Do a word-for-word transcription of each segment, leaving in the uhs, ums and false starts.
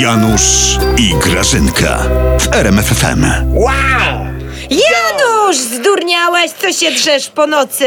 Janusz i Grażynka w R M F F M. Wow! Janusz, zdurniałeś, co się drzesz po nocy?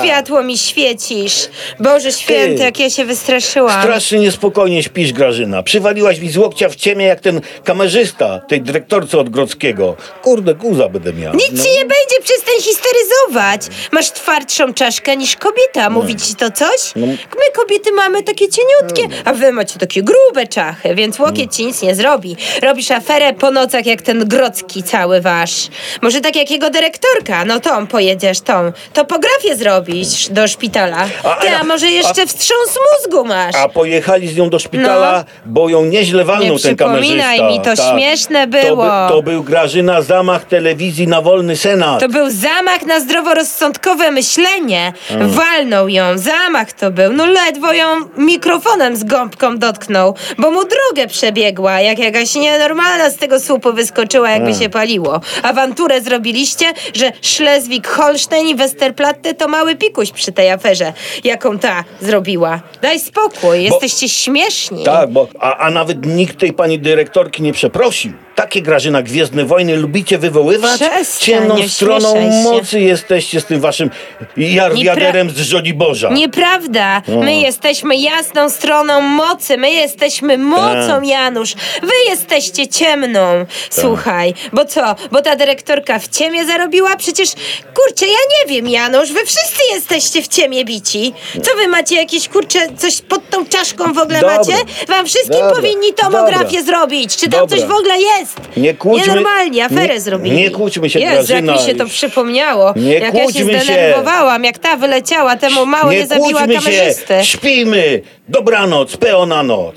Światło mi świecisz. Boże święty, ty, jak ja się wystraszyłam. Strasznie niespokojnie śpisz, Grażyna. Przywaliłaś mi z łokcia w ciemię jak ten kamerzysta tej dyrektorce od Grodzkiego. Kurde, guza będę miała. Nic no. ci nie będzie, przestań histeryzować. Masz twardszą czaszkę niż kobieta. Mówi no. ci to coś? No. My kobiety mamy takie cieniutkie, no. a wy macie takie grube czachy, więc łokieć no. ci nic nie zrobi. Robisz aferę po nocach jak ten Grodzki cały wasz. Może tak jak jego dyrektorka, no tą pojedziesz, tą. Topografię zrobisz do szpitala. A, Ty, a może jeszcze a, wstrząs mózgu masz. A pojechali z nią do szpitala, no. bo ją nieźle walnął nie ten kamerzysta. Nie przypominaj mi, to tak. śmieszne było. To, by, to był, Grażyna, zamach telewizji na wolny senat. To był zamach na zdroworozsądkowe myślenie. Hmm. Walnął ją, zamach to był. No ledwo ją mikrofonem z gąbką dotknął, bo mu drogę przebiegła, jak jakaś nienormalna z tego słupu wyskoczyła, jakby hmm. się paliło. Awantura zrobiliście, że Schleswig Holstein i Westerplatte to mały pikuś przy tej aferze, jaką ta zrobiła. Daj spokój, jesteście bo, śmieszni. Tak, bo a, a nawet nikt tej pani dyrektorki nie przeprosił. Takie, Grażyna, Gwiezdne Wojny lubicie wywoływać? Przestań, ciemną stroną mocy jesteście z tym waszym jar- jaderem z Żoliborza. Nieprawda. No. My jesteśmy jasną stroną mocy. My jesteśmy mocą, ta. Janusz. Wy jesteście ciemną. Ta. Słuchaj, bo co? Bo ta dyrektorka w ciemię zarobiła? Przecież, kurczę, ja nie wiem, Janusz. Wy wszyscy jesteście w ciemię bici. Co wy macie jakieś, kurczę, coś pod tą czaszką w ogóle Dobra. macie? Wam wszystkim Dobra. powinni tomografię Dobra. zrobić. Czy tam Dobra. coś w ogóle jest? Nie kłóćmy, Nienormalnie, aferę nie, zrobili. Nie kłóćmy się, Jezu, Grażyna. Jak mi się to przypomniało. Nie jak kłóćmy ja się zdenerwowałam, się. Jak ta wyleciała, temu mało nie, nie zabiła kamerzysty. Się. Śpijmy! Dobranoc, peona noc.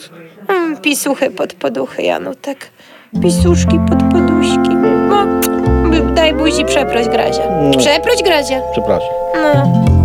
Mm, pisuchy pod poduchy, Janu, tak. Pisuszki pod poduszki. No, daj buzi przeproś, Grazia. No. Przeproś, Grazia. Przepraszam. No.